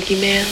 boogeyman.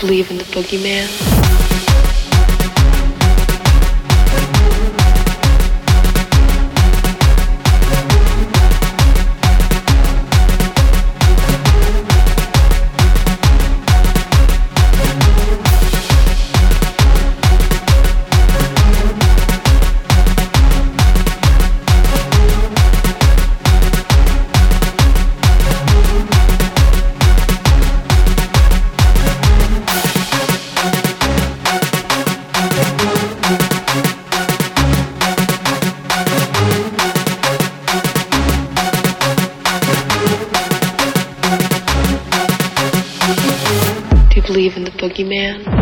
Believe in the boogeyman. Believe in the boogeyman.